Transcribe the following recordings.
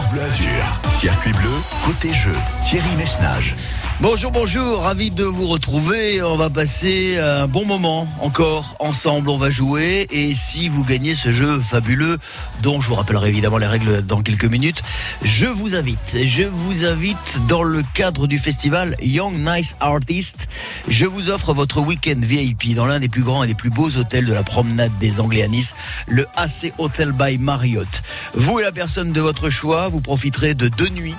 France Bleu Azur. Circuit bleu, côté jeu, Thierry Messnage. Bonjour, bonjour, ravi de vous retrouver. On va passer un bon moment encore ensemble. On va jouer et si vous gagnez ce jeu fabuleux, dont je vous rappellerai évidemment les règles dans quelques minutes, je vous invite dans le cadre du festival Young Nice Artist. Je vous offre votre week-end VIP dans l'un des plus grands et des plus beaux hôtels de la promenade des Anglais à Nice, le AC Hotel by Marriott. Vous et la personne de votre choix, vous profiterez de 2 nuits.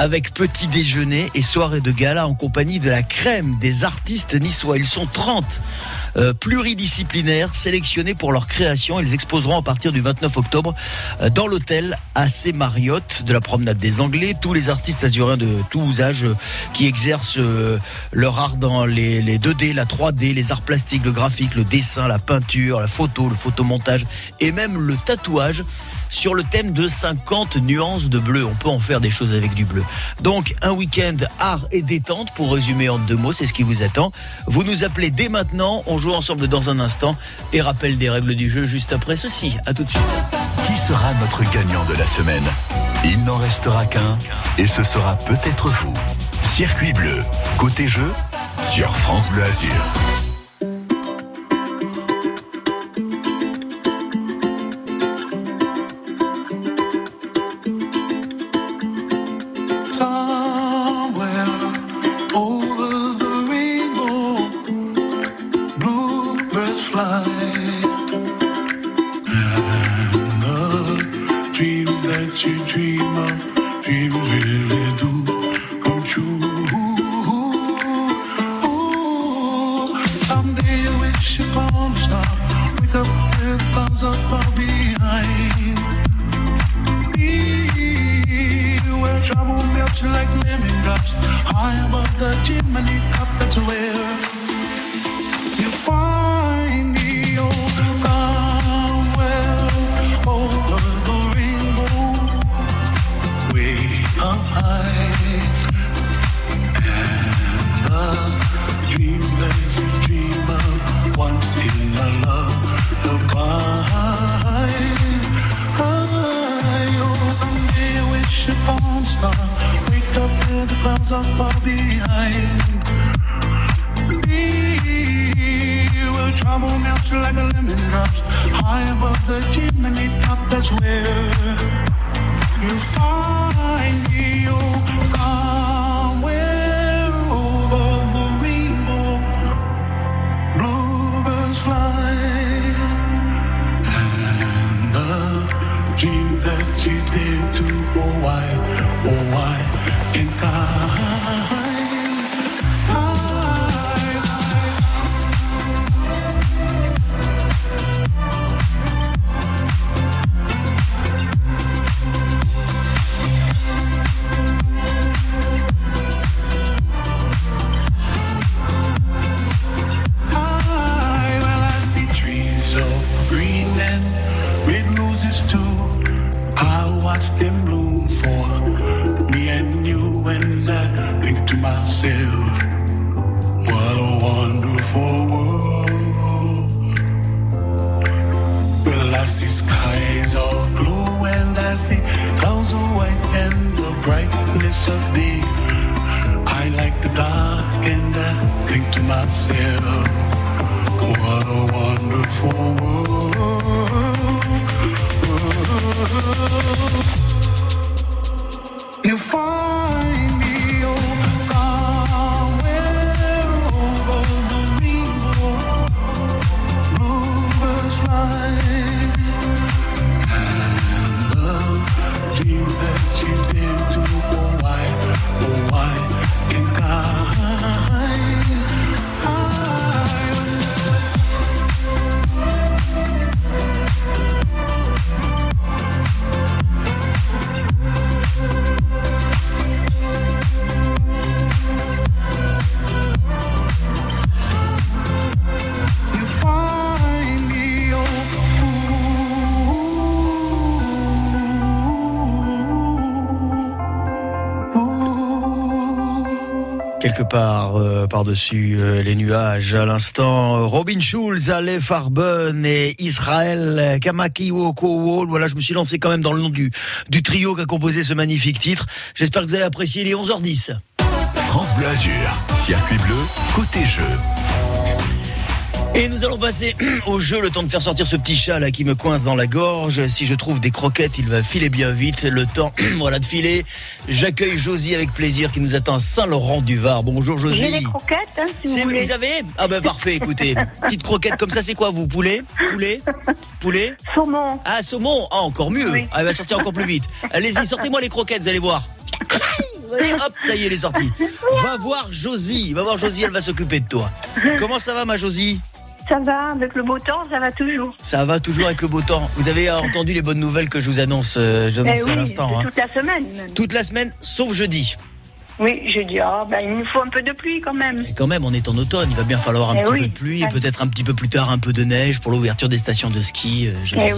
Avec petit déjeuner et soirée de gala en compagnie de la crème des artistes niçois. Ils sont 30 pluridisciplinaires sélectionnés pour leur création. Ils exposeront à partir du 29 octobre dans l'hôtel AC Marriott de la promenade des Anglais. Tous les artistes azuriens de tous âges qui exercent leur art dans les 2D, la 3D, les arts plastiques, le graphique, le dessin, la peinture, la photo, le photomontage et même le tatouage. Sur le thème de 50 nuances de bleu. On peut en faire des choses avec du bleu. Donc, un week-end art et détente, pour résumer en 2 mots, c'est ce qui vous attend. Vous nous appelez dès maintenant, on joue ensemble dans un instant et rappel des règles du jeu juste après ceci. À tout de suite. Qui sera notre gagnant de la semaine ? Il n'en restera qu'un et ce sera peut-être vous. Circuit bleu, côté jeu, sur France Bleu Azur. quelque part par-dessus les nuages. À l'instant, Robin Schulz, Ale Farben et Israël Kamakiwokowo. Voilà, je me suis lancé quand même dans le nom du trio qui a composé ce magnifique titre. J'espère que vous avez apprécié les 11h10. France Bleu Azur, circuit bleu, côté jeu. Et nous allons passer au jeu, le temps de faire sortir ce petit chat là qui me coince dans la gorge. Si je trouve des croquettes, il va filer bien vite. Le temps, voilà, de filer. J'accueille Josie avec plaisir qui nous attend à Saint-Laurent-du-Var. Bonjour Josie. J'ai des croquettes, hein, si vous voulez. Vous avez ? Ah ben parfait, écoutez. Petite croquette comme ça, c'est quoi vous ? Poulet ? Saumon. Ah, saumon, ah, encore mieux. Oui. Ah, elle va sortir encore plus vite. Allez-y, sortez-moi les croquettes, vous allez voir. Et hop, ça y est, elle est sortie. Va voir Josie, elle va s'occuper de toi. Comment ça va ma Josie ? Ça va, avec le beau temps, ça va toujours. Ça va toujours avec le beau temps. Vous avez entendu les bonnes nouvelles que je vous annonce, à l'instant. Toute la semaine. Même. Toute la semaine, sauf jeudi. Oui, jeudi, il nous faut un peu de pluie quand même. Et quand même, on est en automne, il va bien falloir un petit peu de pluie, et peut-être un petit peu plus tard un peu de neige pour l'ouverture des stations de ski. Voilà.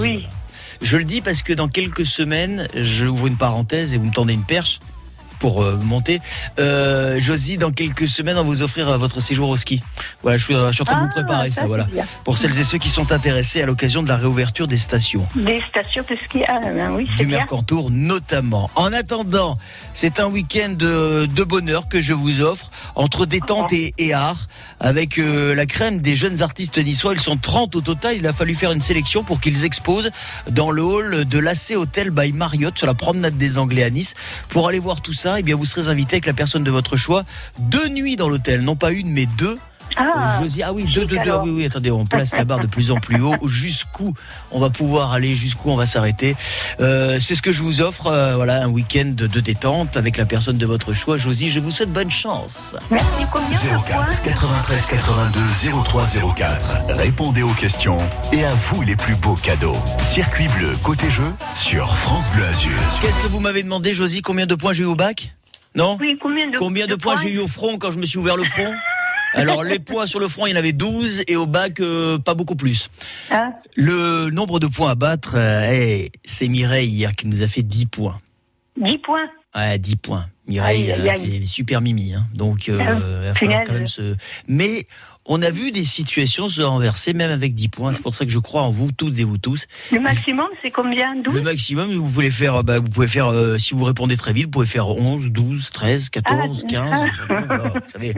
Je le dis parce que dans quelques semaines, j'ouvre une parenthèse et vous me tendez une perche pour monter. Josie, dans quelques semaines, on va vous offrir votre séjour au ski. Voilà, je suis en train de vous préparer ça, voilà. Bien. Pour celles et ceux qui sont intéressés à l'occasion de la réouverture des stations. Des stations de ski, oui, c'est bien. Du Mercantour, notamment. En attendant, c'est un week-end de bonheur que je vous offre, entre détente et art, avec la crème des jeunes artistes niçois. Ils sont 30 au total. Il a fallu faire une sélection pour qu'ils exposent dans le hall de l'AC Hotel by Marriott, sur la promenade des Anglais à Nice. Pour aller voir tout ça, eh bien, vous serez invité avec la personne de votre choix 2 nuits dans l'hôtel, non pas une mais 2. Josie, deux. Oui, attendez, on place la barre de plus en plus haut. Jusqu'où on va pouvoir aller, jusqu'où on va s'arrêter. C'est ce que je vous offre, voilà, un week-end de détente avec la personne de votre choix. Josie, je vous souhaite bonne chance. Merci, combien 04 93 82 03 04. Répondez aux questions et à vous les plus beaux cadeaux. Circuit bleu côté jeu sur France Bleu Azur. Qu'est-ce que vous m'avez demandé, Josie ? Combien de points j'ai eu au bac ? Non ? Oui, combien de points j'ai eu au front quand je me suis ouvert le front ? Alors, les points sur le front, il y en avait 12, et au bac, pas beaucoup plus. Le nombre de points à battre, c'est Mireille hier qui nous a fait 10 poins. 10 points ? Ouais, 10 points. Mireille, c'est super mimi, hein. Donc, il va falloir quand même se... Mais on a vu des situations se renverser, même avec 10 points. C'est pour ça que je crois en vous toutes et vous tous. Le maximum, c'est combien ? 12 ? Le maximum, vous pouvez faire, si vous répondez très vite, vous pouvez faire 11, 12, 13, 14, 15. Alors, vous savez...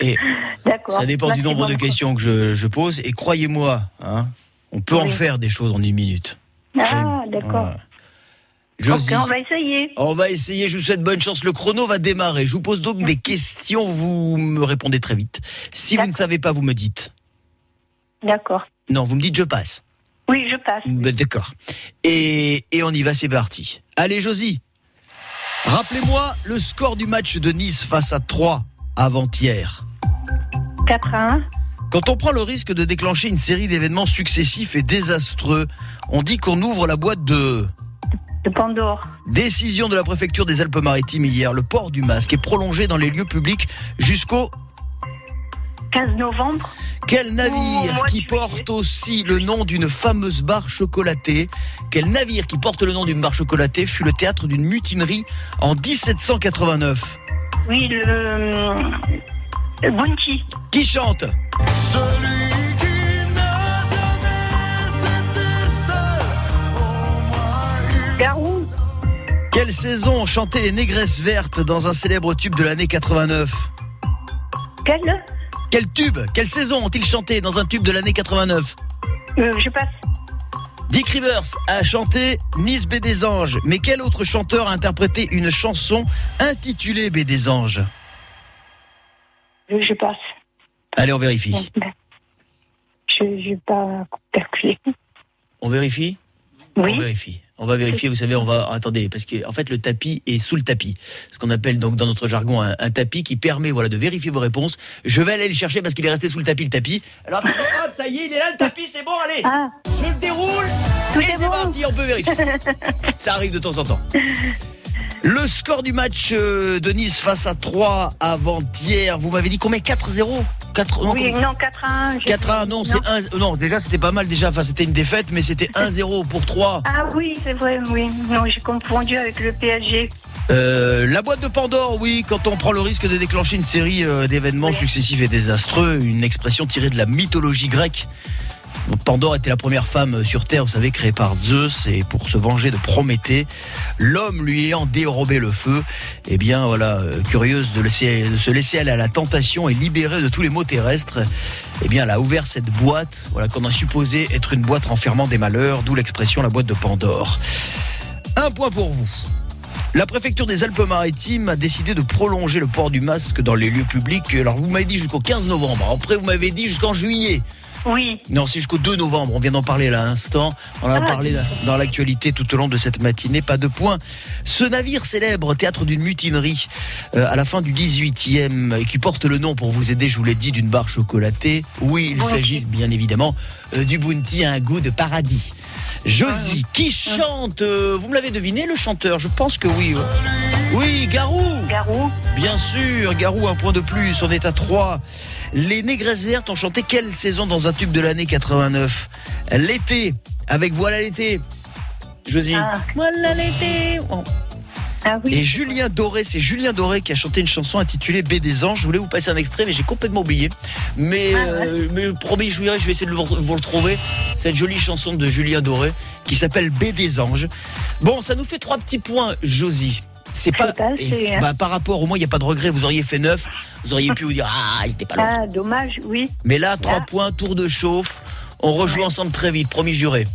Et ça dépend du nombre de questions que je pose. Et croyez-moi, hein, on peut en faire des choses en 1 minute. Ah, d'accord. Voilà. Josie, on va essayer. Je vous souhaite bonne chance. Le chrono va démarrer. Je vous pose donc des questions. Vous me répondez très vite. Si vous ne savez pas, vous me dites. D'accord. Non, vous me dites je passe. Oui, je passe. Ben, d'accord. Et on y va, c'est parti. Allez, Josie. Rappelez-moi le score du match de Nice face à Troyes avant-hier. 4-1. Quand on prend le risque de déclencher une série d'événements successifs et désastreux, on dit qu'on ouvre la boîte de Pandore. Décision de la préfecture des Alpes-Maritimes hier. Le port du masque est prolongé dans les lieux publics jusqu'au 15 novembre. Quel navire qui porte aussi le nom d'une fameuse barre chocolatée ? Quel navire qui porte le nom d'une barre chocolatée fut le théâtre d'une mutinerie en 1789 ? Oui, le Bounty. Qui chante ? Celui qui n'a jamais été seul, au moins une... Garou. Quelle saison ont chanté les Négresses Vertes dans un célèbre tube de l'année 89 ? Quelle saison ont-ils chanté dans un tube de l'année 89 ? Je passe. Dick Rivers a chanté Miss Baie des Anges, mais quel autre chanteur a interprété une chanson intitulée Baie des Anges ? Je passe. Allez, on vérifie. Je ne vais pas calculer. On vérifie ? Oui. On vérifie. On va vérifier, vous savez, attendez, parce que en fait le tapis est sous le tapis. Ce qu'on appelle donc dans notre jargon un tapis qui permet de vérifier vos réponses. Je vais aller le chercher parce qu'il est resté sous le tapis. Alors attendez, hop, ça y est, il est là le tapis, c'est bon, allez. Je le déroule. C'est parti, on peut vérifier. Ça arrive de temps en temps. Le score du match de Nice face à Troyes avant-hier, vous m'avez dit combien ? 4-0 ? 4-1. 4-1, non, c'est 1. Non, déjà, c'était pas mal, déjà. Enfin, c'était une défaite, mais c'était 1-0 pour 3. Ah oui, c'est vrai, oui. Non, j'ai confondu avec le PSG. La boîte de Pandore, oui, quand on prend le risque de déclencher une série d'événements successifs et désastreux, une expression tirée de la mythologie grecque. Pandore était la première femme sur Terre, vous savez, créée par Zeus, et pour se venger de Prométhée, l'homme lui ayant dérobé le feu, eh bien voilà, curieuse de se laisser aller à la tentation et libérée de tous les maux terrestres, eh bien elle a ouvert cette boîte, voilà, qu'on a supposé être une boîte renfermant des malheurs, d'où l'expression la boîte de Pandore. Un point pour vous. La préfecture des Alpes-Maritimes a décidé de prolonger le port du masque dans les lieux publics. Alors vous m'avez dit jusqu'au 15 novembre, après vous m'avez dit jusqu'en juillet. Oui. Non, c'est jusqu'au 2 novembre, on vient d'en parler là à l'instant. On en a parlé dans l'actualité tout au long de cette matinée, pas de point. Ce navire célèbre, théâtre d'une mutinerie à la fin du 18e, et qui porte le nom, pour vous aider, je vous l'ai dit, d'une barre chocolatée. Oui, il s'agit bien évidemment du Bounty à un goût de paradis. Josie, qui chante, vous me l'avez deviné, le chanteur, je pense que oui. Oui, Garou. Garou. Bien sûr, Garou, un point de plus, on est à 3. Les Négresses Vertes ont chanté quelle saison dans un tube de l'année 89 ? L'été, avec Voilà l'été. Josie. Ah. Voilà l'été. Oh. Ah, oui. Et Julien Doré, c'est Julien Doré qui a chanté une chanson intitulée Baie des Anges. Je voulais vous passer un extrait, mais j'ai complètement oublié. Mais promis, je vais essayer de vous le trouver. Cette jolie chanson de Julien Doré qui s'appelle Baie des Anges. Bon, ça nous fait 3 petits points, Josie. C'est pas, par rapport au moins, il n'y a pas de regret. Vous auriez fait 9, vous auriez pu vous dire ah, il était pas loin. Ah, dommage, oui. Mais là, 3 points, tour de chauffe. On rejoue ensemble très vite, promis juré.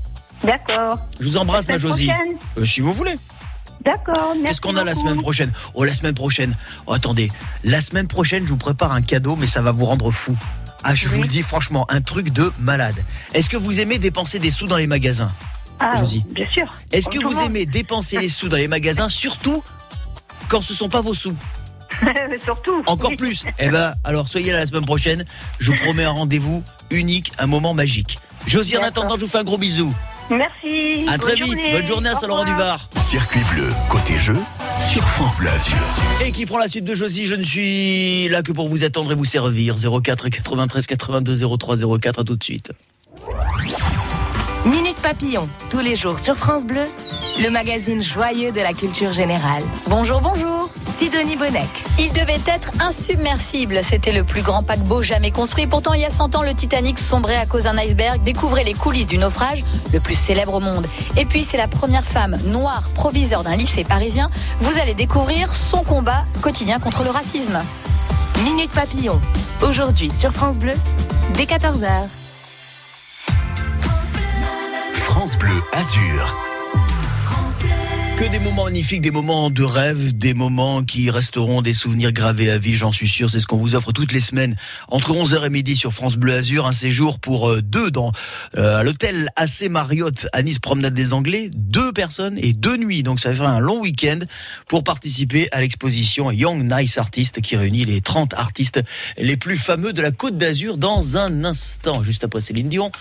D'accord. Je vous embrasse, ma Josie. Si vous voulez. D'accord, merci. Qu'est-ce qu'on a la semaine prochaine ? Oh, la semaine prochaine. Oh, attendez, la semaine prochaine, je vous prépare un cadeau, mais ça va vous rendre fou. Ah, je vous le dis franchement, un truc de malade. Est-ce que vous aimez dépenser des sous dans les magasins ? Ah, Josie. Bien sûr. Est-ce que vous aimez dépenser les sous dans les magasins, surtout quand ce ne sont pas vos sous ? Surtout. Encore plus. Eh bien, alors soyez là la semaine prochaine. Je vous promets un rendez-vous unique, un moment magique. Josie, en attendant, je vous fais un gros bisou. Merci. À très vite. Bonne journée à Saint-Laurent-du-Var. Circuit bleu, côté jeu, sur France Bleu Azur. Et qui prend la suite de Josie, je ne suis là que pour vous attendre et vous servir. 04 93 82 03 04, à tout de suite. Minute Papillon, tous les jours sur France Bleu, le magazine joyeux de la culture générale. Bonjour, bonjour. Sidonie Bonnec. Il devait être insubmersible. C'était le plus grand paquebot jamais construit. Pourtant, il y a 100 ans, le Titanic sombrait à cause d'un iceberg. Découvrez les coulisses du naufrage le plus célèbre au monde. Et puis, c'est la première femme noire, proviseure d'un lycée parisien. Vous allez découvrir son combat quotidien contre le racisme. Minute Papillon, aujourd'hui sur France Bleu, dès 14h. France Bleu Azur. Que des moments magnifiques, des moments de rêve, des moments qui resteront des souvenirs gravés à vie, j'en suis sûr. C'est ce qu'on vous offre toutes les semaines entre 11h et midi sur France Bleu Azur. Un séjour pour 2 à l'hôtel AC Marriott à Nice, Promenade des Anglais. 2 personnes et 2 nuits. Donc ça va faire un long week-end pour participer à l'exposition Young Nice Artist qui réunit les 30 artistes les plus fameux de la Côte d'Azur. Dans un instant, juste après Céline Dion,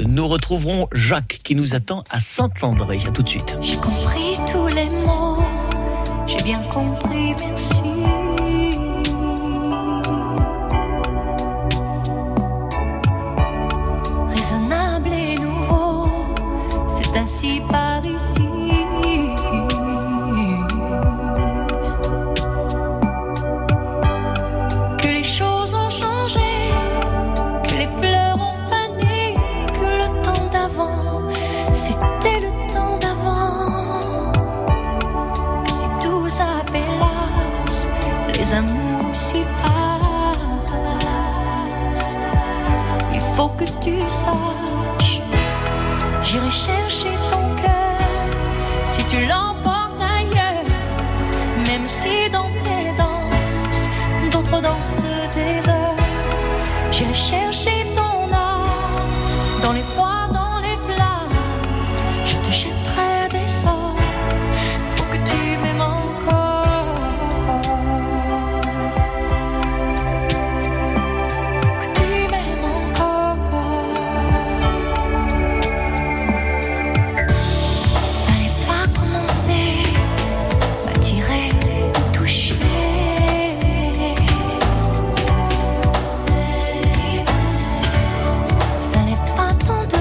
nous retrouverons Jacques qui nous attend à Saint-André. À tout de suite. J'ai compris tous les mots, j'ai bien compris, merci. Raisonnable et nouveau, c'est ainsi par ici. Que les choses ont changé, que les fleurs ont fané, que le temps d'avant, c'était le temps d'avant. Hélas, les amours s'y passent. Il faut que tu saches, j'irai chercher ton cœur si tu l'emportes ailleurs. Même si dans tes danses, d'autres dansent des heures, j'irai chercher ton âme dans les froids, dans les flammes. Je te jetterai des sorts pour que tu m'aimes encore. T'en es pas tant de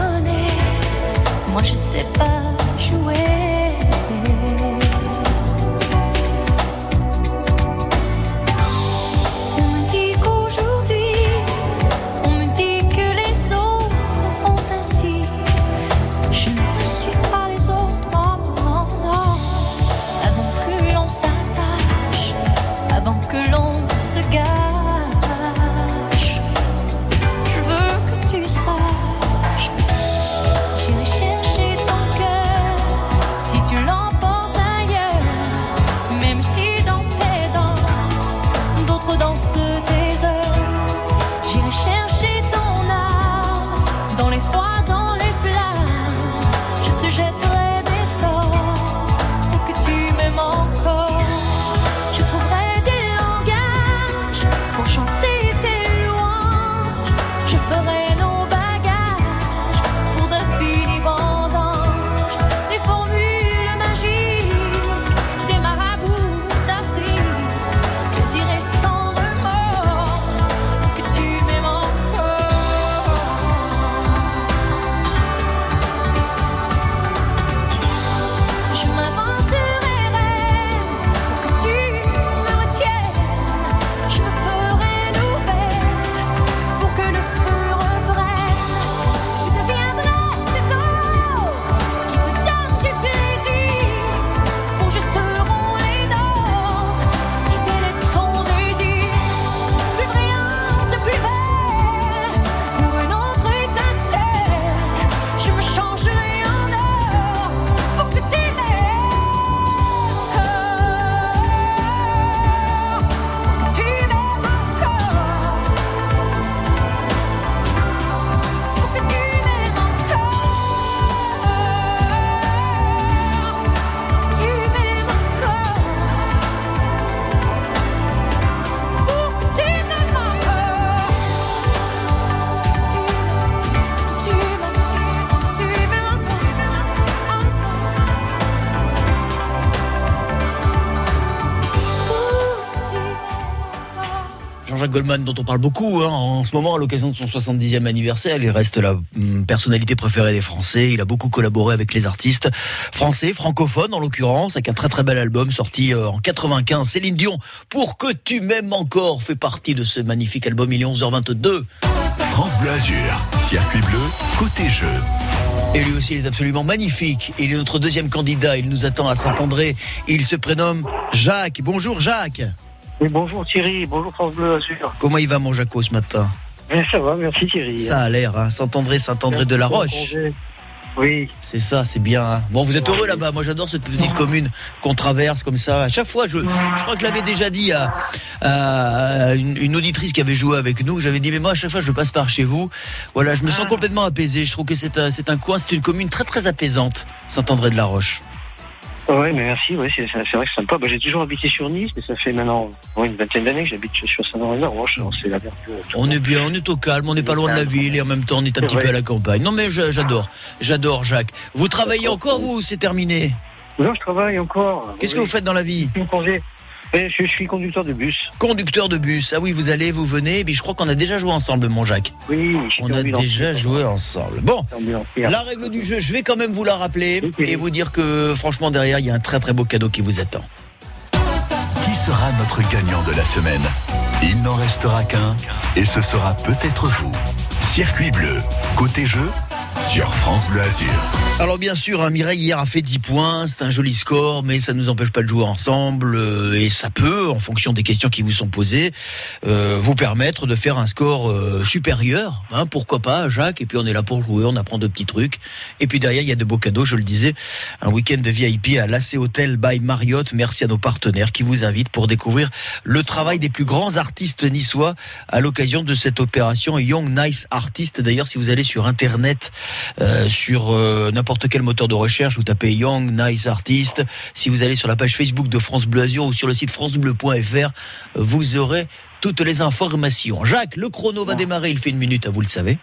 Jean-Jacques Goldman, dont on parle beaucoup hein, en ce moment, à l'occasion de son 70e anniversaire. Il reste la personnalité préférée des Français. Il a beaucoup collaboré avec les artistes français, francophones en l'occurrence, avec un très très bel album sorti en 95. Céline Dion, Pour que tu m'aimes encore, fait partie de ce magnifique album. Il est 11h22. France Bleu Azur, circuit bleu, côté jeu. Et lui aussi, il est absolument magnifique. Il est notre deuxième candidat. Il nous attend à Saint-André. Il se prénomme Jacques. Bonjour Jacques. Oui, bonjour Thierry. Bonjour France Bleu Azur. Comment il va mon Jaco ce matin? Bien, ça va, merci Thierry. Ça a l'air, hein. Saint-André, Saint-André-de-la-Roche. Oui. C'est ça, c'est bien. Hein. Bon, vous êtes heureux là-bas. Moi, j'adore cette petite commune qu'on traverse comme ça. À chaque fois, je crois que je l'avais déjà dit à une auditrice qui avait joué avec nous. J'avais dit, mais moi, à chaque fois, je passe par chez vous. Voilà, je me sens complètement apaisé. Je trouve que c'est un coin, c'est une commune très, très apaisante, Saint-André-de-la-Roche. Oui, mais merci. Ouais, c'est vrai que c'est sympa. Bah, j'ai toujours habité sur Nice, mais ça fait maintenant une vingtaine d'années que j'habite sur Saint-André-de-la-Roche. C'est la verdure. On est bien, on est au calme, on n'est pas loin de la ville et en même temps on est un petit peu à la campagne. Non, mais j'adore Jacques. Vous travaillez encore, vous, ou c'est terminé? Non, je travaille encore. Qu'est-ce que vous faites dans la vie? Je suis conducteur de bus. Conducteur de bus. Ah oui, vous allez, vous venez. Mais je crois qu'on a déjà joué ensemble, mon Jacques. Oui, on a déjà joué ensemble. Bon, la règle du jeu, je vais quand même vous la rappeler et vous dire que, franchement, derrière, il y a un très très beau cadeau qui vous attend. Qui sera notre gagnant de la semaine? Il n'en restera qu'un, et ce sera peut-être vous. Circuit bleu, côté jeu, sur France Bleu Azur. Alors bien sûr, hein, Mireille hier a fait 10 points, c'est un joli score, mais ça ne nous empêche pas de jouer ensemble, et ça peut, en fonction des questions qui vous sont posées, vous permettre de faire un score supérieur, hein, pourquoi pas Jacques, et puis on est là pour jouer, on apprend de petits trucs, et puis derrière il y a de beaux cadeaux, je le disais, un week-end de VIP à l'AC Hotel by Marriott, merci à nos partenaires qui vous invitent pour découvrir le travail des plus grands artistes niçois à l'occasion de cette opération Young Nice Artist. D'ailleurs, si vous allez sur internet, sur n'importe quel moteur de recherche, vous tapez Young Nice Artist. Si vous allez sur la page Facebook de France Bleu Azur ou sur le site francebleu.fr, vous aurez toutes les informations. Jacques, le chrono va démarrer, il fait une minute, vous le savez.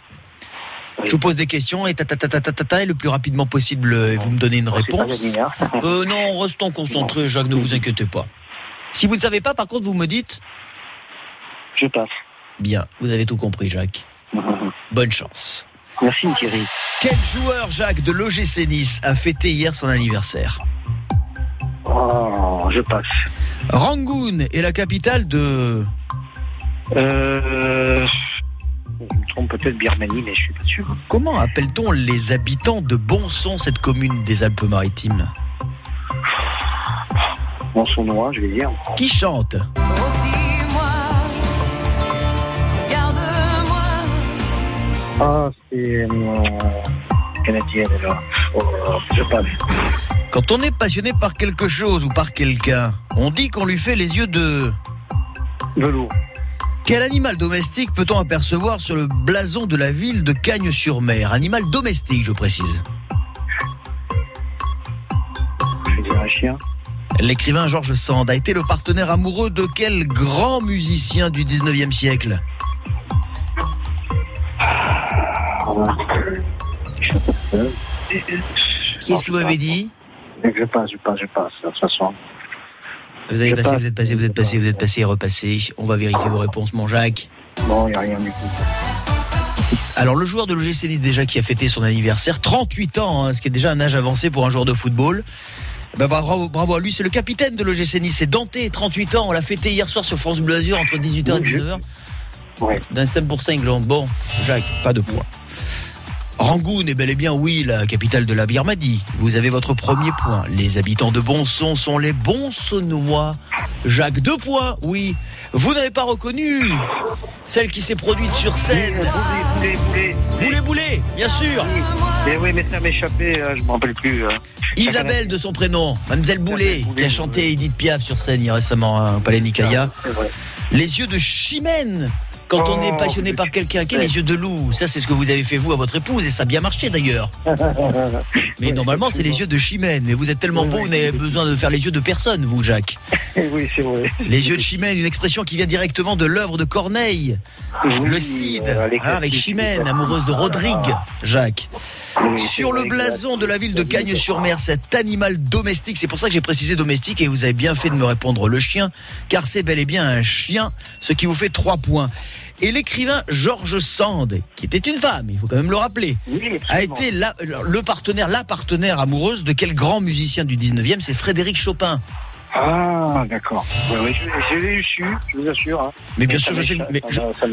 Je vous pose des questions et et le plus rapidement possible, et vous me donnez une réponse. Non, restons concentrés, Jacques, ne vous inquiétez pas. Si vous ne savez pas, par contre, vous me dites... Je passe. Bien, vous avez tout compris, Jacques. Bonne chance. Merci Thierry. Quel joueur, Jacques, de l'OGC Nice a fêté hier son anniversaire? Je passe. Rangoon est la capitale de... Je me trompe peut-être, Birmanie, mais je suis pas sûr. Comment appelle-t-on les habitants de Bonson, cette commune des Alpes-Maritimes? Bonsonnois, je vais dire. Qui chante? Ah, c'est canadien déjà. Je parle. Quand on est passionné par quelque chose ou par quelqu'un, on dit qu'on lui fait les yeux de... velours. Quel animal domestique peut-on apercevoir sur le blason de la ville de Cagnes-sur-Mer? Animal domestique, je précise. Je vais dire un chien. L'écrivain George Sand a été le partenaire amoureux de quel grand musicien du 19e siècle? Qu'est-ce que vous m'avez dit? Je passe, de toute façon. Vous avez passé, vous êtes passé et repassé. On va vérifier vos réponses, mon Jacques. Bon, il n'y a rien du tout. Alors, le joueur de l'OGC Nice, déjà, qui a fêté son anniversaire, 38 ans, hein, ce qui est déjà un âge avancé pour un joueur de football. Ben, bravo à lui, c'est le capitaine de l'OGC Nice, c'est Dante, 38 ans. On l'a fêté hier soir sur France Bleu Azur entre 18h et 19h. Oui. D'un 5%. Bon, Jacques, pas de poids. Rangoon est bel et bien, oui, la capitale de la Birmanie. Vous avez votre premier point. Les habitants de Bonson sont les Bonsonnois. Jacques, 2 points, oui. Vous n'avez pas reconnu celle qui s'est produite sur scène. Boulet, bien sûr. Mais oui, mais ça m'échappait, je ne m'en rappelle plus. Isabelle de son prénom, Mademoiselle Boulet, qui a chanté Edith Piaf sur scène récemment au Palais Nicaïa. Les yeux de Chimène. Quand on est passionné par quelqu'un, quels les yeux de loup? Ça, c'est ce que vous avez fait, vous, à votre épouse, et ça a bien marché, d'ailleurs. Mais normalement, c'est les yeux de Chimène. Mais vous êtes tellement beau, vous n'avez besoin de faire les yeux de personne, vous, Jacques. Oui, c'est vrai. Les yeux de Chimène, une expression qui vient directement de l'œuvre de Corneille. Oui, le Cid, avec Chimène, amoureuse de Rodrigue, Jacques. Sur le blason de la ville de Cagnes-sur-Mer, cet animal domestique, c'est pour ça que j'ai précisé domestique et vous avez bien fait de me répondre le chien, car c'est bel et bien un chien, ce qui vous fait 3 points. Et l'écrivain George Sand, qui était une femme, il faut quand même le rappeler, oui, a été la partenaire amoureuse de quel grand musicien du 19e? C'est Frédéric Chopin. Ah, d'accord. Oui, j'ai réussi, je vous assure. Hein. Mais bien sûr,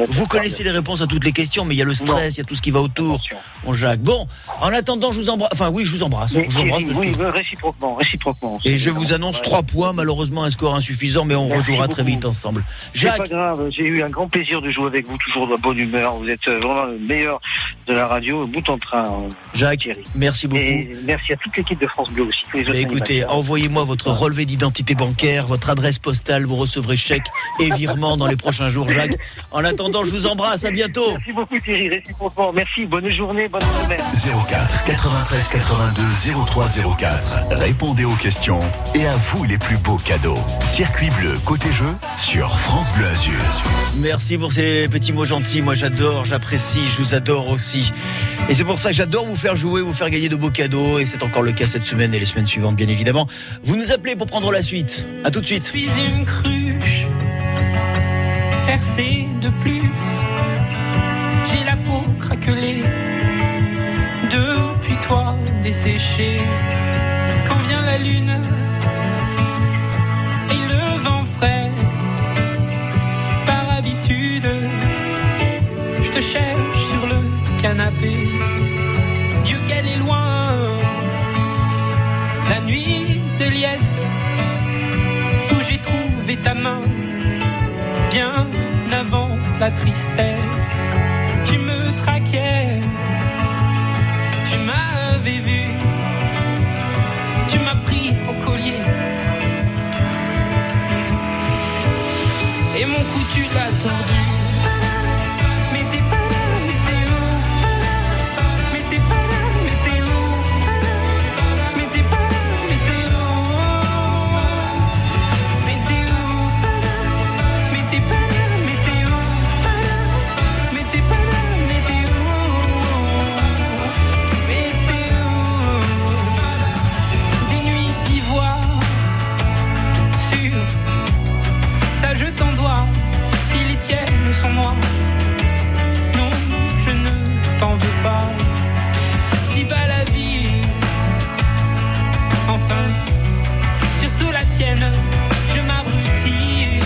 vous connaissez les réponses à toutes les questions, mais il y a le stress, il y a tout ce qui va autour. Bon, Jacques. Bon, en attendant, je vous embrasse. Enfin, oui, je vous embrasse. Mais, je vous embrasse réciproquement. Et je vous annonce 3 points, malheureusement un score insuffisant, mais on rejouera très vite ensemble. Jacques. C'est pas grave, j'ai eu un grand plaisir de jouer avec vous, toujours de la bonne humeur. Vous êtes vraiment le meilleur de la radio, bout en train. Jacques, Thierry. Merci beaucoup. Et merci à toute l'équipe de France Bleu aussi. Écoutez, envoyez-moi votre relevé d'identité bancaire, votre adresse postale, vous recevrez chèque et virement dans les prochains jours, Jacques. En attendant, je vous embrasse, à bientôt. Merci beaucoup Thierry, réciproquement. Merci, bonne journée, bonne semaine. 04 93 82 03 04. Répondez aux questions et à vous les plus beaux cadeaux. Circuit bleu côté jeu sur France Bleu Azur. Merci pour ces petits mots gentils. Moi j'adore, j'apprécie, je vous adore aussi. Et c'est pour ça que j'adore vous faire jouer, vous faire gagner de beaux cadeaux. Et c'est encore le cas cette semaine et les semaines suivantes, bien évidemment. Vous nous appelez pour prendre la suite. À tout de suite. Je suis une cruche percée de plus. J'ai la peau craquelée depuis toi desséchée. Quand vient la lune et le vent frais, par habitude, je te cherche sur le canapé. Dieu qu'elle est loin, la nuit de liesse. J'ai trouvé ta main bien avant la tristesse. Tu me traquais, tu m'avais vu, tu m'as pris au collier et mon cou tu l'as tordu. Mais t'es pas là, mais t'es où? Mais t'es pas là, mais t'es où? Mais t'es pas là, mais t'es où? Je t'en dois, si les tiennes sont moi. Non, je ne t'en veux pas. T'y va la vie, enfin, surtout la tienne, je m'abrutis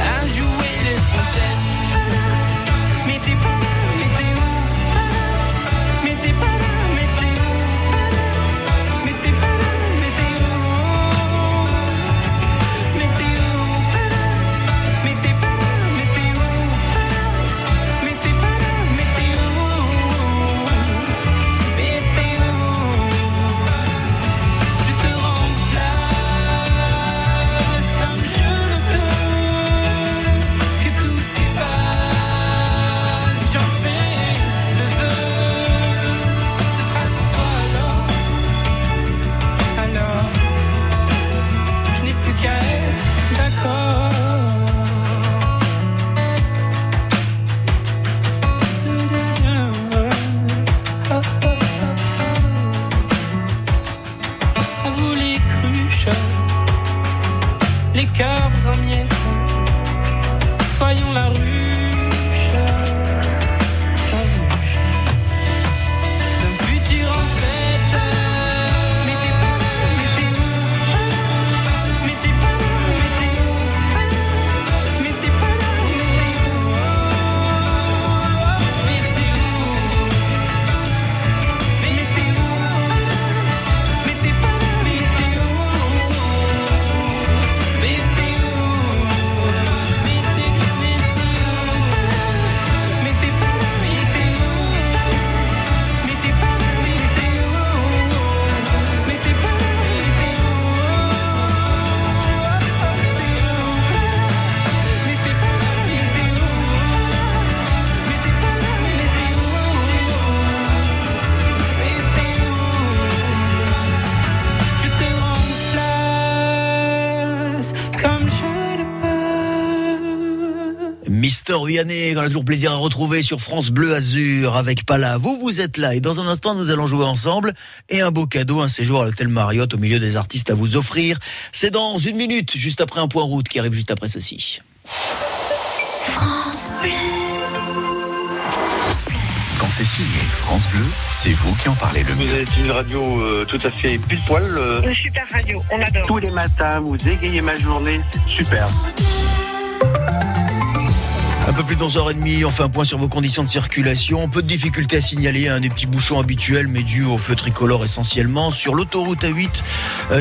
à jouer les fontaines. Mais t'es pas là, mais t'es où? Mais t'es pas là. Mister Vianney, qu'on a toujours plaisir à retrouver sur France Bleu Azur avec Pala. Vous êtes là et dans un instant, nous allons jouer ensemble. Et un beau cadeau, un séjour à l'hôtel Marriott au milieu des artistes à vous offrir. C'est dans une minute, juste après un point route qui arrive juste après ceci. France Bleu. Quand c'est signé France Bleu, c'est vous qui en parlez le mieux. Vous êtes une radio tout à fait pile poil. Une super radio, on adore. Tous les matins, vous égayez ma journée, c'est super. Un peu plus de 11h30, on fait un point sur vos conditions de circulation. Peu de difficultés à signaler, hein, des petits bouchons habituels, mais dus au feu tricolore essentiellement. Sur l'autoroute A8,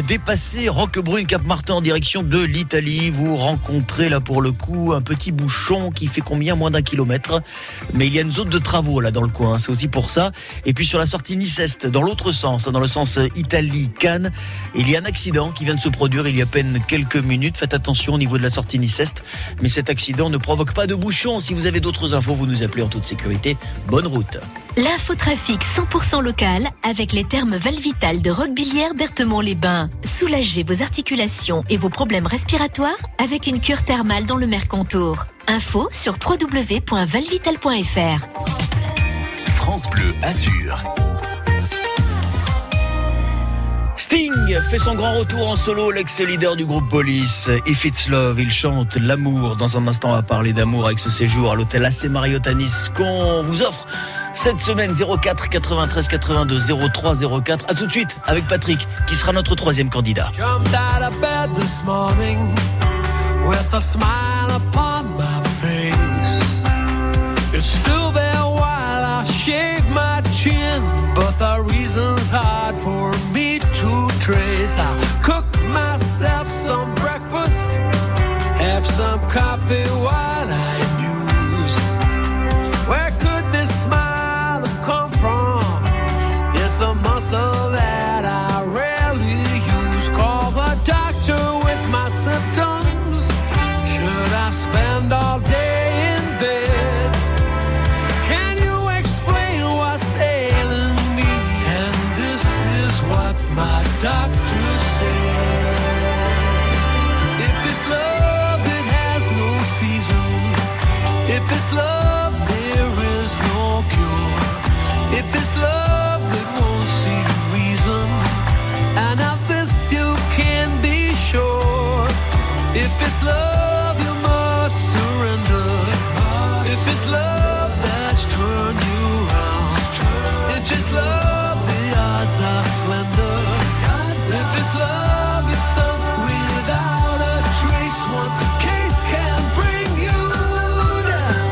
dépassé Roquebrune-Cap-Martin en direction de l'Italie. Vous rencontrez là pour le coup un petit bouchon qui fait combien? Moins d'un kilomètre. Mais il y a une zone de travaux là dans le coin, hein, c'est aussi pour ça. Et puis sur la sortie Nice-Est, dans l'autre sens, hein, dans le sens Italie-Caen, il y a un accident qui vient de se produire il y a à peine quelques minutes. Faites attention au niveau de la sortie Nice-Est, mais cet accident ne provoque pas de bouchon. Si vous avez d'autres infos, vous nous appelez en toute sécurité. Bonne route. L'infotrafic 100% local avec les thermes Valvital de Roquebillière, Berthemont-les-Bains. Soulagez vos articulations et vos problèmes respiratoires avec une cure thermale dans le Mercantour. Info sur www.valvital.fr. France Bleu Azur. Sting fait son grand retour en solo, l'ex-leader du groupe Police, If It's Love. Il chante l'amour. Dans un instant, on va parler d'amour avec ce séjour à l'hôtel AC Marriott à Nice qu'on vous offre cette semaine. 04 93 82 03 04. A tout de suite avec Patrick, qui sera notre troisième candidat. Jumped out of bed this morning with a smile upon my face. It's still there while I shave my chin, but the reason's hard for me. I cook myself some breakfast, have some coffee while I muse. Where could this smile have come from? It's a muscle that I rarely use. Call the doctor with my symptoms. Should I spend all day in bed? Can you explain what's ailing me? And this is what my doctor said. If it's love, it has no season. If it's love, there is no cure. If it's love, it won't see reason. And of this you can be sure. If it's love, you must surrender. If it's love, that's turned you round. If it's love, the odds are slender. If it's love, it's something without a trace. One case can bring you down.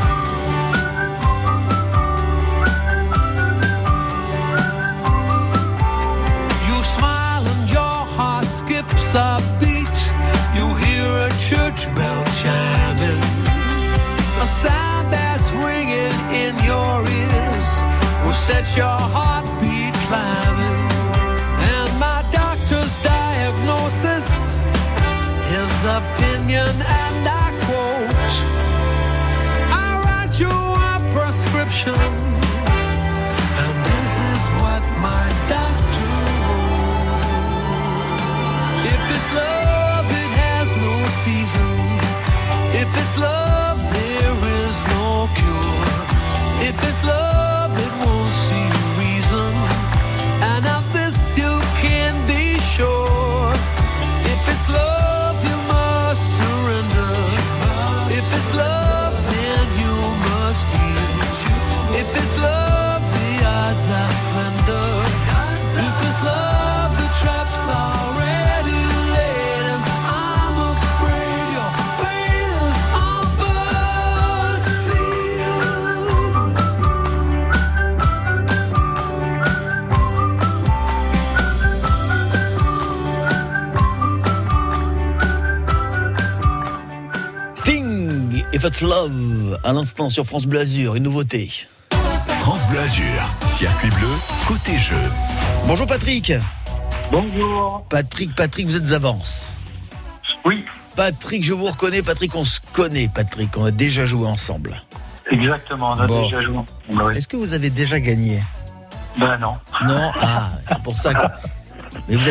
You smile and your heart skips a beat. You hear a church bell chiming, a sound that's ringing in your ears will set your heartbeat climbing. His opinion, and I quote, I write you a prescription, and this is what my doctor wrote. If it's love, it has no season. If it's love, there is no cure. If it's love, it won't see reason. And of this you can be sure. Love, you must surrender. If it's love, then you must yield. If it's love, the odds are slender. If it's love, the traps already laid, and I'm afraid your fate is on board If It's Love, à l'instant sur France Bleu Azur, une nouveauté. France Bleu Azur, circuit bleu, côté jeu. Bonjour Patrick. Bonjour. Patrick, vous êtes avance. Oui. Patrick, je vous reconnais. Patrick, on se connaît. Patrick, on a déjà joué ensemble. Exactement, on a déjà joué ensemble. Oui. Est-ce que vous avez déjà gagné? Non. Ah, c'est pour ça que... Mais vous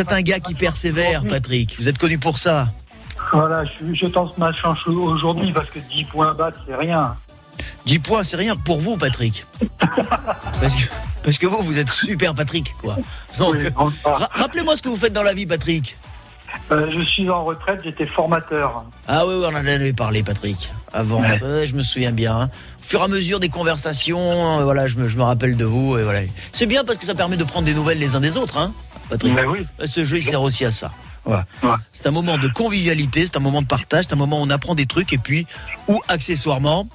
êtes un gars qui persévère, Patrick. Vous êtes connu pour ça. Voilà, je tente ma chance aujourd'hui parce que 10 points à battre, c'est rien. 10 points, c'est rien pour vous, Patrick. Parce que vous êtes super, Patrick, quoi. Donc, oui, rappelez-moi ce que vous faites dans la vie, Patrick. Je suis en retraite, j'étais formateur. Ah oui, on en avait parlé, Patrick. Avant, ouais. Ouais, je me souviens bien. Hein. Au fur et à mesure des conversations, voilà, je me rappelle de vous. Et voilà. C'est bien parce que ça permet de prendre des nouvelles les uns des autres, hein, Patrick. Mais oui. Ce jeu, il sert aussi à ça. Ouais. Ouais. C'est un moment de convivialité, c'est un moment de partage, c'est un moment où on apprend des trucs et puis, ou accessoirement,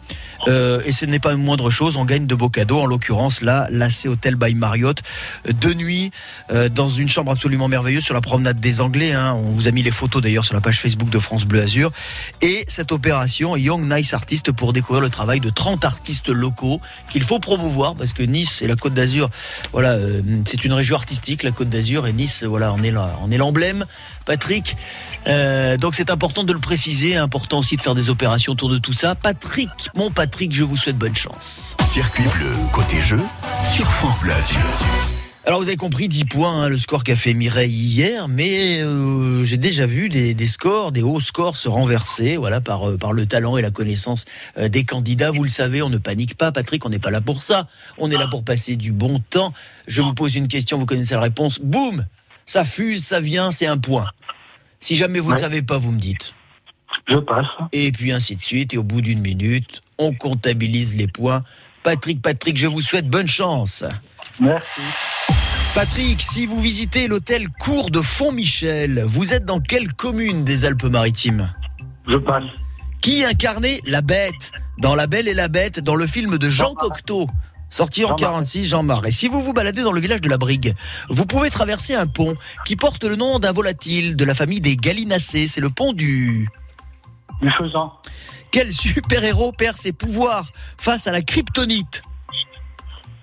et ce n'est pas une moindre chose, on gagne de beaux cadeaux, en l'occurrence là, l'AC Hotel by Marriott, de nuit, dans une chambre absolument merveilleuse sur la promenade des Anglais, hein. On vous a mis les photos d'ailleurs sur la page Facebook de France Bleu Azur, et cette opération Young Nice Artist pour découvrir le travail de 30 artistes locaux qu'il faut promouvoir parce que Nice et la Côte d'Azur, voilà, c'est une région artistique, la Côte d'Azur et Nice, voilà, on est l'emblème, Patrick, donc c'est important de le préciser, important aussi de faire des opérations autour de tout ça. Patrick, mon Patrick, je vous souhaite bonne chance. Circuit bleu, côté jeu, sur France Bleu Azur. Alors vous avez compris, 10 points, hein, le score qu'a fait Mireille hier, mais j'ai déjà vu des hauts scores se renverser, voilà, par le talent et la connaissance des candidats. Vous le savez, on ne panique pas, Patrick, on n'est pas là pour ça. On est là pour passer du bon temps. Je vous pose une question, vous connaissez la réponse, boum, ça fuse, ça vient, c'est un point. Si jamais vous ne savez pas, vous me dites. Je passe. Et puis ainsi de suite, et au bout d'une minute, on comptabilise les points. Patrick, je vous souhaite bonne chance. Merci. Patrick, si vous visitez l'hôtel Cour de Font-Michel, vous êtes dans quelle commune des Alpes-Maritimes ? Je passe. Qui incarnait la Bête dans La Belle et la Bête, dans le film de Jean Cocteau ? Sorti en 1946, Jean Marais. Si vous vous baladez dans le village de La Brigue, vous pouvez traverser un pont qui porte le nom d'un volatile de la famille des gallinacées. C'est le pont du faisan. Quel super-héros perd ses pouvoirs face à la kryptonite ?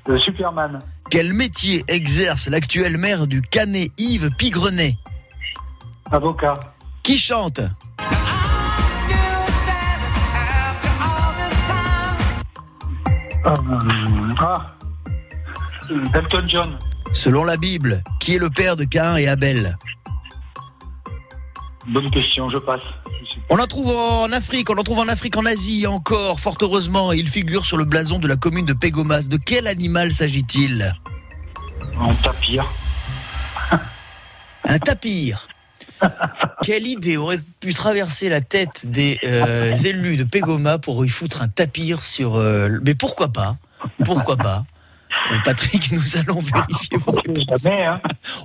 Le Superman. Quel métier exerce l'actuel maire du Canet, Yves Pigrenet ? Avocat. Qui chante ? Elton John. Selon la Bible, qui est le père de Cain et Abel ? Bonne question, je passe. On en trouve en Afrique, en Asie encore, fort heureusement. Il figure sur le blason de la commune de Pégomas. De quel animal s'agit-il ? Un tapir. Un tapir. Quelle idée aurait pu traverser la tête des élus de Pégomas pour y foutre un tapir sur... Mais pourquoi pas ? Patrick, nous allons vérifier vos réponses.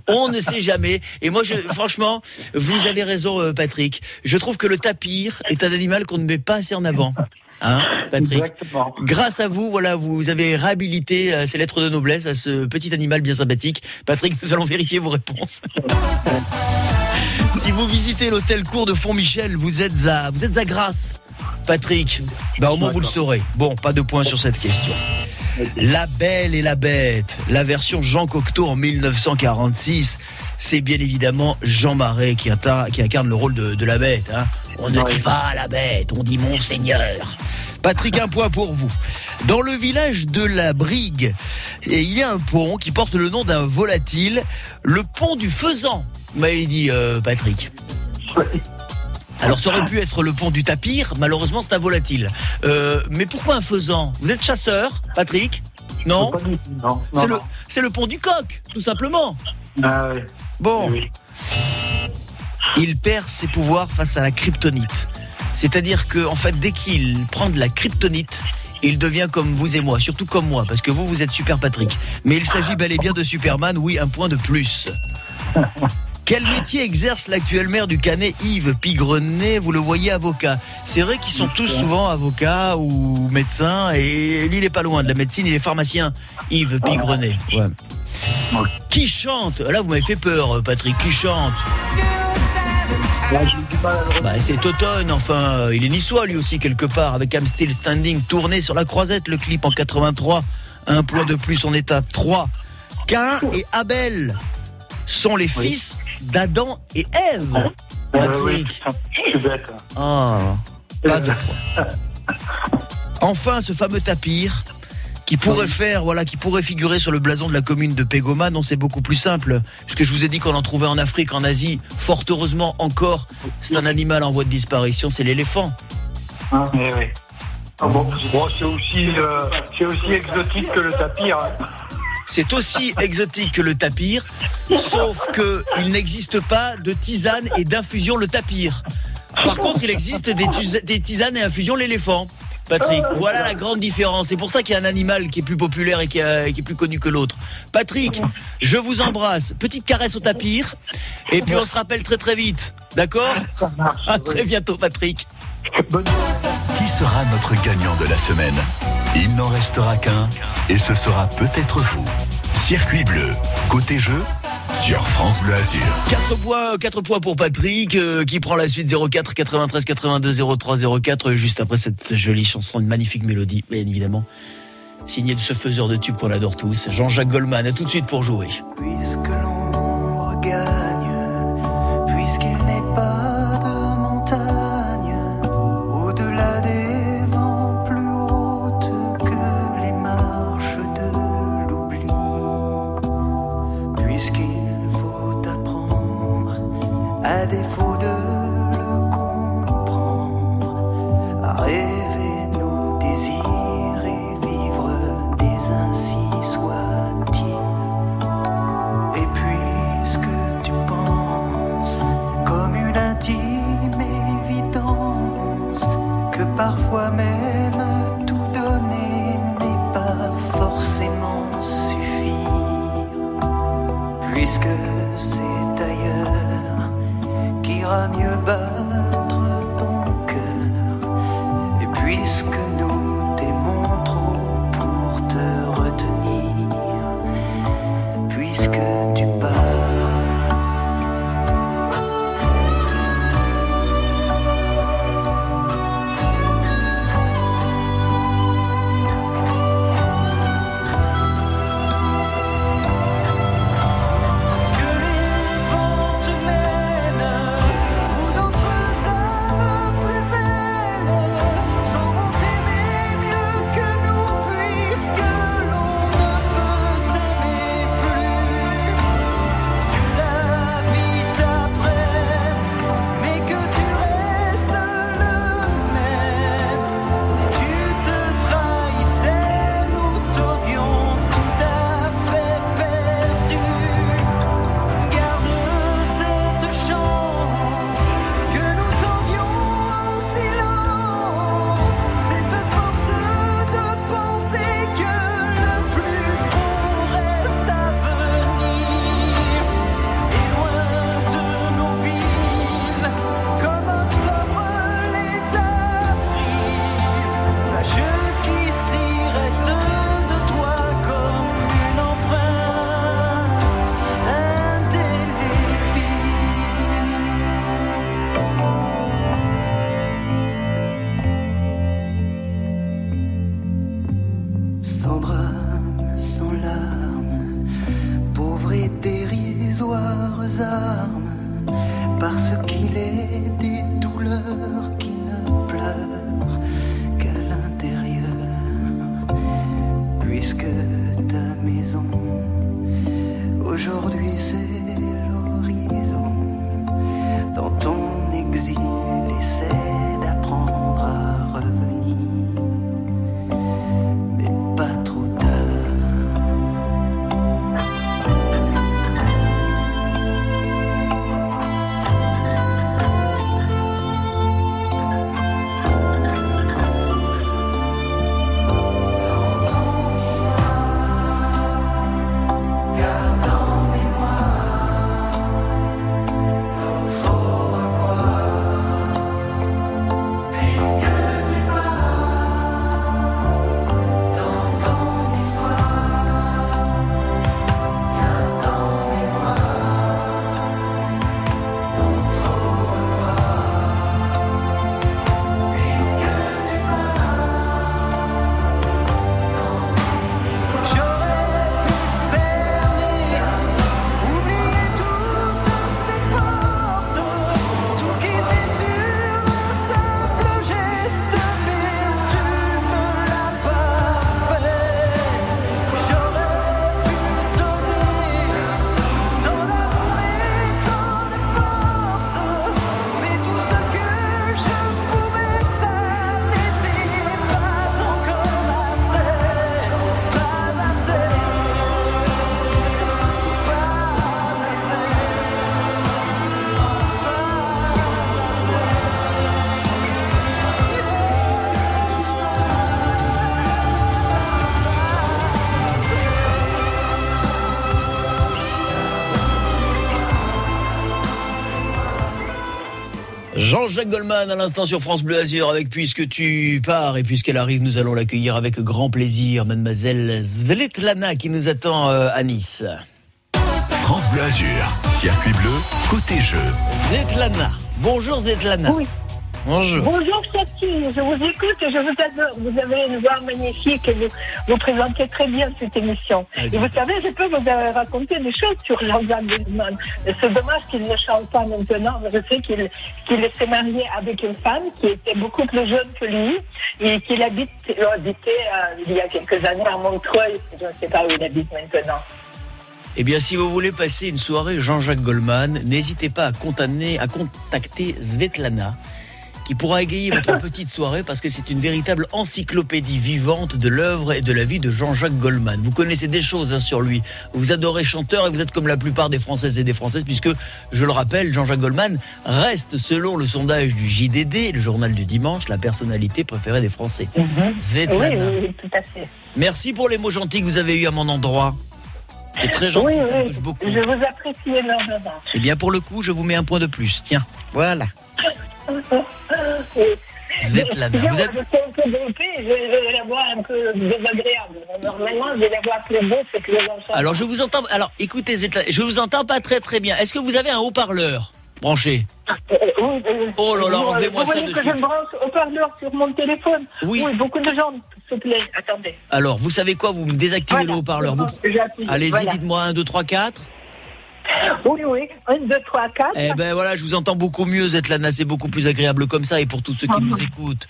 On ne sait jamais. Et moi, franchement, vous avez raison, Patrick. Je trouve que le tapir est un animal qu'on ne met pas assez en avant. Hein, Patrick ? Exactement. Grâce à vous, voilà, vous avez réhabilité ces lettres de noblesse à ce petit animal bien sympathique. Patrick, nous allons vérifier vos réponses. Si vous visitez l'hôtel Cour de Font-Michel, vous êtes à Grasse, Patrick. Bah, au moins, vous le saurez. Bon, pas de points sur cette question. La Belle et la Bête, la version Jean Cocteau en 1946, c'est bien évidemment Jean Marais qui incarne le rôle de la Bête. Hein. On ne dit pas la Bête, on dit Monseigneur. Patrick, un point pour vous. Dans le village de La Brigue, il y a un pont qui porte le nom d'un volatile, le pont du faisan, m'avait dit Patrick. Oui. Alors ça aurait pu être le pont du tapir, malheureusement c'est un volatile. Mais pourquoi un faisan ? Vous êtes chasseur, Patrick ? Non ? Non. C'est le pont du coq, tout simplement. Ah oui. Bon. Oui. Il perd ses pouvoirs face à la kryptonite. C'est-à-dire que en fait, dès qu'il prend de la kryptonite, il devient comme vous et moi, surtout comme moi, parce que vous êtes super Patrick. Mais il s'agit bel et bien de Superman, oui, un point de plus. Quel métier exerce l'actuel maire du Canet, Yves Pigrenet ? Vous le voyez avocat. C'est vrai qu'ils sont tous souvent avocats ou médecins, et lui, il n'est pas loin de la médecine, il est pharmacien, Yves Pigrenet. Ouais. Qui chante ? Là, vous m'avez fait peur, Patrick. Qui chante ? C'est Automne, enfin, il est niçois, lui aussi, quelque part, avec I'm Still Standing, tourné sur la Croisette, le clip en 83. Un point de plus, on est à 3. Cain et Abel sont les fils d'Adam et Ève. Patrick. Je suis bête. Ah, pas de point. Enfin, ce fameux tapir qui pourrait faire, voilà, qui pourrait figurer sur le blason de la commune de Pégoma. Non, c'est beaucoup plus simple. Puisque je vous ai dit qu'on en trouvait en Afrique, en Asie, fort heureusement encore, c'est un animal en voie de disparition, c'est l'éléphant. Ah, mais oui. Ah bon. Bon, c'est aussi exotique que le tapir. C'est aussi exotique que le tapir, sauf qu'il n'existe pas de tisane et d'infusion le tapir. Par contre, il existe des tisanes et infusions l'éléphant, Patrick. Voilà la grande différence. C'est pour ça qu'il y a un animal qui est plus populaire et qui est plus connu que l'autre. Patrick, je vous embrasse. Petite caresse au tapir. Et puis on se rappelle très très vite. D'accord ? À très bientôt, Patrick. Qui sera notre gagnant de la semaine ? Il n'en restera qu'un, et ce sera peut-être vous. Circuit bleu, côté jeu, sur France Bleu Azur. 4 points pour Patrick, qui prend la suite 04 93 82 03 04, juste après cette jolie chanson, une magnifique mélodie, bien évidemment, signée de ce faiseur de tubes qu'on adore tous, Jean-Jacques Goldman. À tout de suite pour jouer. Puisque l'ombre gagne, puisqu'il n'est pas à défaut de le comprendre, à rêver nos désirs et vivre des ainsi soit-il. Et puisque tu penses comme une intime évidence que parfois même tout donner n'est pas forcément suffire, puisque c'est ailleurs à mieux battre ton cœur, et puisque nous t'aimons trop pour te retenir, puisque tu Jean-Jacques Goldman à l'instant sur France Bleu Azur avec Puisque tu pars, et puisqu'elle arrive, nous allons l'accueillir avec grand plaisir, mademoiselle Svetlana qui nous attend à Nice. France Bleu Azur, circuit bleu, côté jeu. Svetlana, bonjour Svetlana. Oui. Bonjour. Bonjour Cathy, je vous écoute et je vous adore. Vous avez une voix magnifique et vous présentez très bien cette émission. Et vous savez, je peux vous raconter des choses sur Jean-Jacques Goldman. C'est dommage qu'il ne chante pas maintenant. Je sais qu'il s'est marié avec une femme qui était beaucoup plus jeune que lui et qu'il habitait il y a quelques années à Montreuil. Je ne sais pas où il habite maintenant. Eh bien, si vous voulez passer une soirée Jean-Jacques Goldman, n'hésitez pas à contacter Svetlana, qui pourra égayer votre petite soirée, parce que c'est une véritable encyclopédie vivante de l'œuvre et de la vie de Jean-Jacques Goldman. Vous connaissez des choses sur lui, vous adorez chanteur et vous êtes comme la plupart des Françaises et des Françaises, puisque, je le rappelle, Jean-Jacques Goldman reste, selon le sondage du JDD, le journal du dimanche, la personnalité préférée des Français. Mm-hmm. Svetlana. Oui, tout à fait. Merci pour les mots gentils que vous avez eus à mon endroit. C'est très gentil, oui, ça me touche beaucoup. Je vous apprécie énormément. Eh bien, pour le coup, je vous mets un point de plus. Tiens, voilà. Svetlana, vous êtes... Je suis un peu groupée, j'ai la voix un peu désagréable. Normalement, j'ai la voix plus beau, c'est que les enfants... Alors, je vous entends... Alors, écoutez, Svetlana, je vous entends pas très très bien. Est-ce que vous avez un haut-parleur branché? Oui. Oh là là, enlevez-moi ça de suite. Vous voyez que je me branche haut-parleur sur mon téléphone. Oui. Oui, beaucoup de gens, s'il vous plaît, attendez. Alors, vous savez quoi? Vous me désactivez, voilà, le haut-parleur. Vous... Allez-y, voilà. Dites-moi 1, 2, 3, 4... Oui, 1, 2, 3, 4. Eh ben voilà, je vous entends beaucoup mieux, Svetlana, c'est beaucoup plus agréable comme ça, et pour tous ceux qui nous écoutent.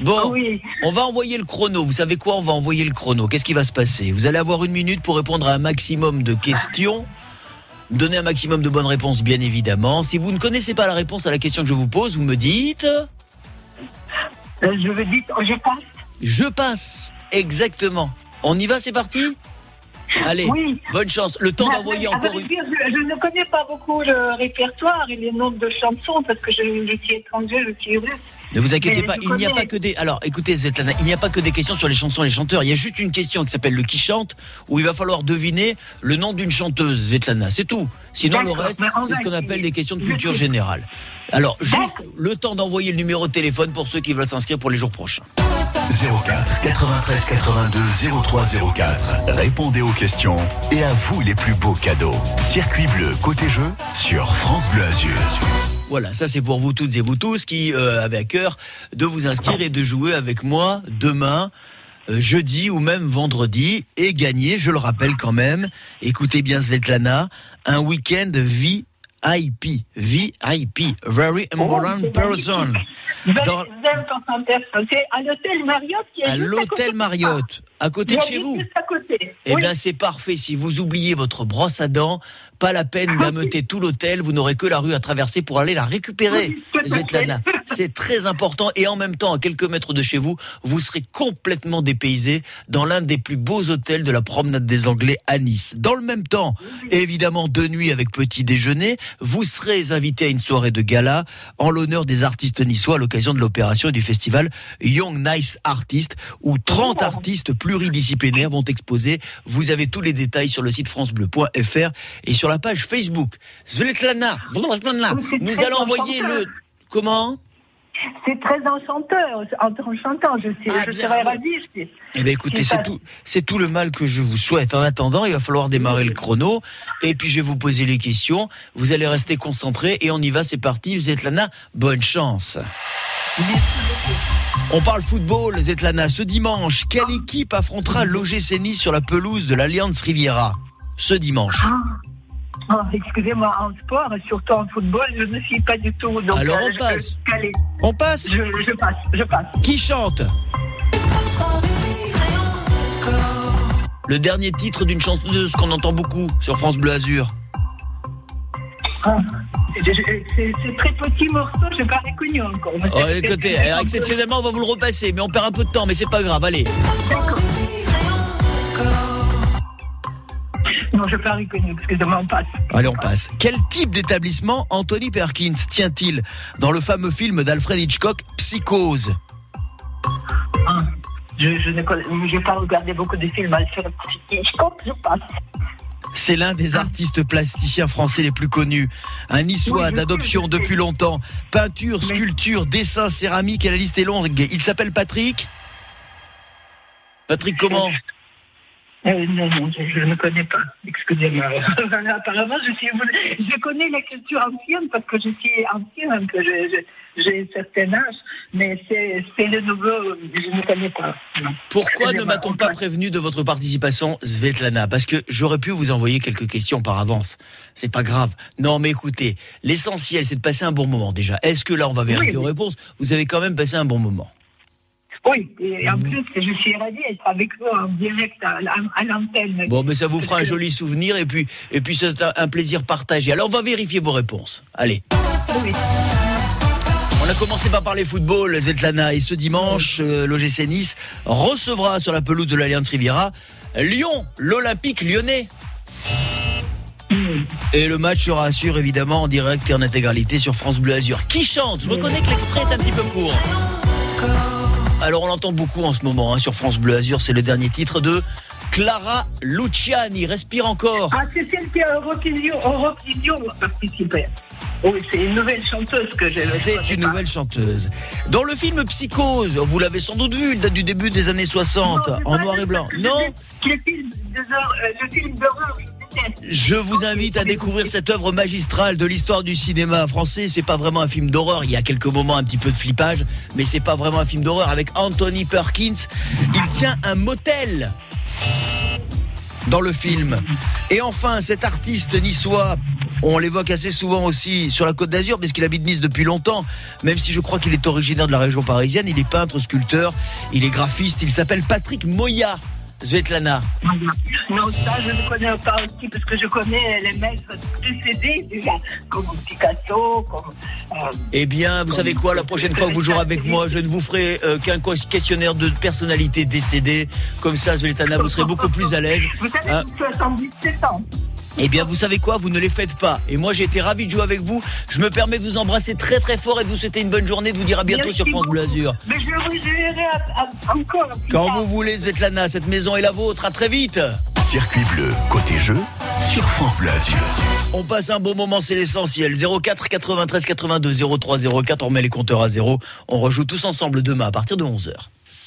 Bon, oui. On va envoyer le chrono, vous savez quoi? On va envoyer le chrono, qu'est-ce qui va se passer? Vous allez avoir une minute pour répondre à un maximum de questions, donner un maximum de bonnes réponses, bien évidemment. Si vous ne connaissez pas la réponse à la question que je vous pose, vous me dites... Je veux dire, je passe. Je passe, exactement. On y va, c'est parti? Allez, oui. Bonne chance. Le temps d'envoyer encore une... Je ne connais pas beaucoup le répertoire et les noms de chansons parce que je suis étranger, je suis russe. Ne vous inquiétez pas, il n'y a pas que des... Alors, écoutez, Svetlana, il n'y a pas que des questions sur les chansons et les chanteurs. Il y a juste une question qui s'appelle le qui chante, où il va falloir deviner le nom d'une chanteuse, Svetlana. C'est tout. Sinon, le reste, c'est ce qu'on appelle des questions de culture générale. Alors, juste le temps d'envoyer le numéro de téléphone pour ceux qui veulent s'inscrire pour les jours prochains. 04 93 82 03 04. Répondez aux questions et à vous les plus beaux cadeaux. Circuit bleu côté jeu sur France Bleu Azur. Voilà, ça c'est pour vous toutes et vous tous qui avez à cœur de vous inscrire et de jouer avec moi demain, jeudi ou même vendredi, et gagner, je le rappelle quand même, écoutez bien Svetlana, un week-end VIP, very important person. Dans... C'est à l'hôtel Marriott qui est à l'hôtel Marriott, à côté de chez vous. Eh bien, c'est parfait. Si vous oubliez votre brosse à dents, pas la peine d'ameuter tout l'hôtel. Vous n'aurez que la rue à traverser pour aller la récupérer, Svetlana. C'est très important. Et en même temps, à quelques mètres de chez vous, vous serez complètement dépaysé dans l'un des plus beaux hôtels de la Promenade des Anglais à Nice. Dans le même temps, évidemment, 2 nuits avec petit déjeuner, vous serez invité à une soirée de gala en l'honneur des artistes niçois à l'occasion de l'opération et du festival Young Nice Artist, où 30 artistes pluridisciplinaires vont exposer. Vous avez tous les détails sur le site francebleu.fr et sur la page Facebook. Svetlana, nous allons envoyer le... Comment ? C'est très enchanteur, je serais ravie. Eh bien écoutez, c'est tout le mal que je vous souhaite. En attendant, il va falloir démarrer le chrono, et puis je vais vous poser les questions. Vous allez rester concentrés, et on y va, c'est parti. Svetlana, bonne chance. On parle football, Svetlana. Ce dimanche, quelle équipe affrontera l'OGC Nice sur la pelouse de l'Alliance Riviera? Ce dimanche. Excusez-moi, en sport, surtout en football, je ne suis pas du tout... Donc, alors on passe. On passe ? Je passe. Qui chante ? Le dernier titre d'une chanteuse qu'on entend beaucoup sur France Bleu Azur. C'est très petit morceau, je n'ai pas reconnu encore. Oh, écoutez, alors, exceptionnellement, on va vous le repasser, mais on perd un peu de temps, mais c'est pas grave, allez. D'accord. Non, je n'ai pas reconnu, excusez-moi, on passe. Allez, on passe. Quel type d'établissement Anthony Perkins tient-il dans le fameux film d'Alfred Hitchcock, Psychose? Je n'ai pas regardé beaucoup de films Alfred Hitchcock, je passe. c'est l'un des artistes plasticiens français les plus connus. Un niçois d'adoption depuis longtemps. Peinture, sculpture, dessin, céramique, et la liste est longue. Il s'appelle Patrick. Patrick comment ? Non, je ne connais pas, excusez-moi. Apparemment, je connais la culture ancienne parce que je suis ancienne, que j'ai un certain âge, mais c'est le nouveau, je ne connais pas. Non. Pourquoi ne m'a-t-on pas prévenu de votre participation, Svetlana ? Parce que j'aurais pu vous envoyer quelques questions par avance, c'est pas grave. Non mais écoutez, l'essentiel c'est de passer un bon moment déjà. Est-ce que là on va vérifier vos réponses ? Vous avez quand même passé un bon moment. Oui, et en plus, je suis ravie d'être avec vous en direct à l'antenne. Bon, mais ça vous fera un joli souvenir et puis c'est un plaisir partagé. Alors, on va vérifier vos réponses. Allez. Oui. On a commencé par parler football, Svetlana. Et ce dimanche, l'OGC Nice recevra sur la pelouse de l'Allianz Riviera Lyon, l'Olympique lyonnais. Et le match sera assuré évidemment en direct et en intégralité sur France Bleu Azur. Qui chante ? Je reconnais que l'extrait est un petit peu court. Alors on l'entend beaucoup en ce moment sur France Bleu Azur, c'est le dernier titre de Clara Luciani, Respire encore. Ah, c'est celle qui a Eurovision participé. Oui, c'est une nouvelle chanteuse que j'ai. C'est une nouvelle chanteuse. Dans le film Psychose, vous l'avez sans doute vu, il date du début des années 60, en noir et blanc. Non, le film d'horreur. Je vous invite à découvrir cette œuvre magistrale de l'histoire du cinéma français. C'est pas vraiment un film d'horreur. Il y a quelques moments un petit peu de flippage, mais c'est pas vraiment un film d'horreur. Avec Anthony Perkins, il tient un motel dans le film. Et enfin, cet artiste niçois, on l'évoque assez souvent aussi sur la Côte d'Azur, parce qu'il habite Nice depuis longtemps, même si je crois qu'il est originaire de la région parisienne. Il est peintre, sculpteur, il est graphiste. Il s'appelle Patrick Moya. Svetlana. Non, ça je ne connais pas aussi parce que je connais les maîtres précédés déjà, comme Picasso, comme... eh bien, vous savez quoi, la prochaine fois que vous jouerez avec moi, je ne vous ferai qu'un questionnaire de personnalité décédée. Comme ça, Svetlana, vous serez beaucoup plus à l'aise. Vous savez, hein, 77 ans. Eh bien, vous savez quoi, vous ne les faites pas. Et moi, j'ai été ravi de jouer avec vous. Je me permets de vous embrasser très très fort et de vous souhaiter une bonne journée, de vous dire à bientôt. Merci sur France Bleu Azur. Mais je vous verrai encore. Quand vous voulez, Svetlana, cette maison est la vôtre. À très vite. Circuit bleu, côté jeu, sur France Bleu Azur. On passe un bon moment, c'est l'essentiel. 04 93 82 03 04, on remet les compteurs à zéro. On rejoue tous ensemble demain à partir de 11h.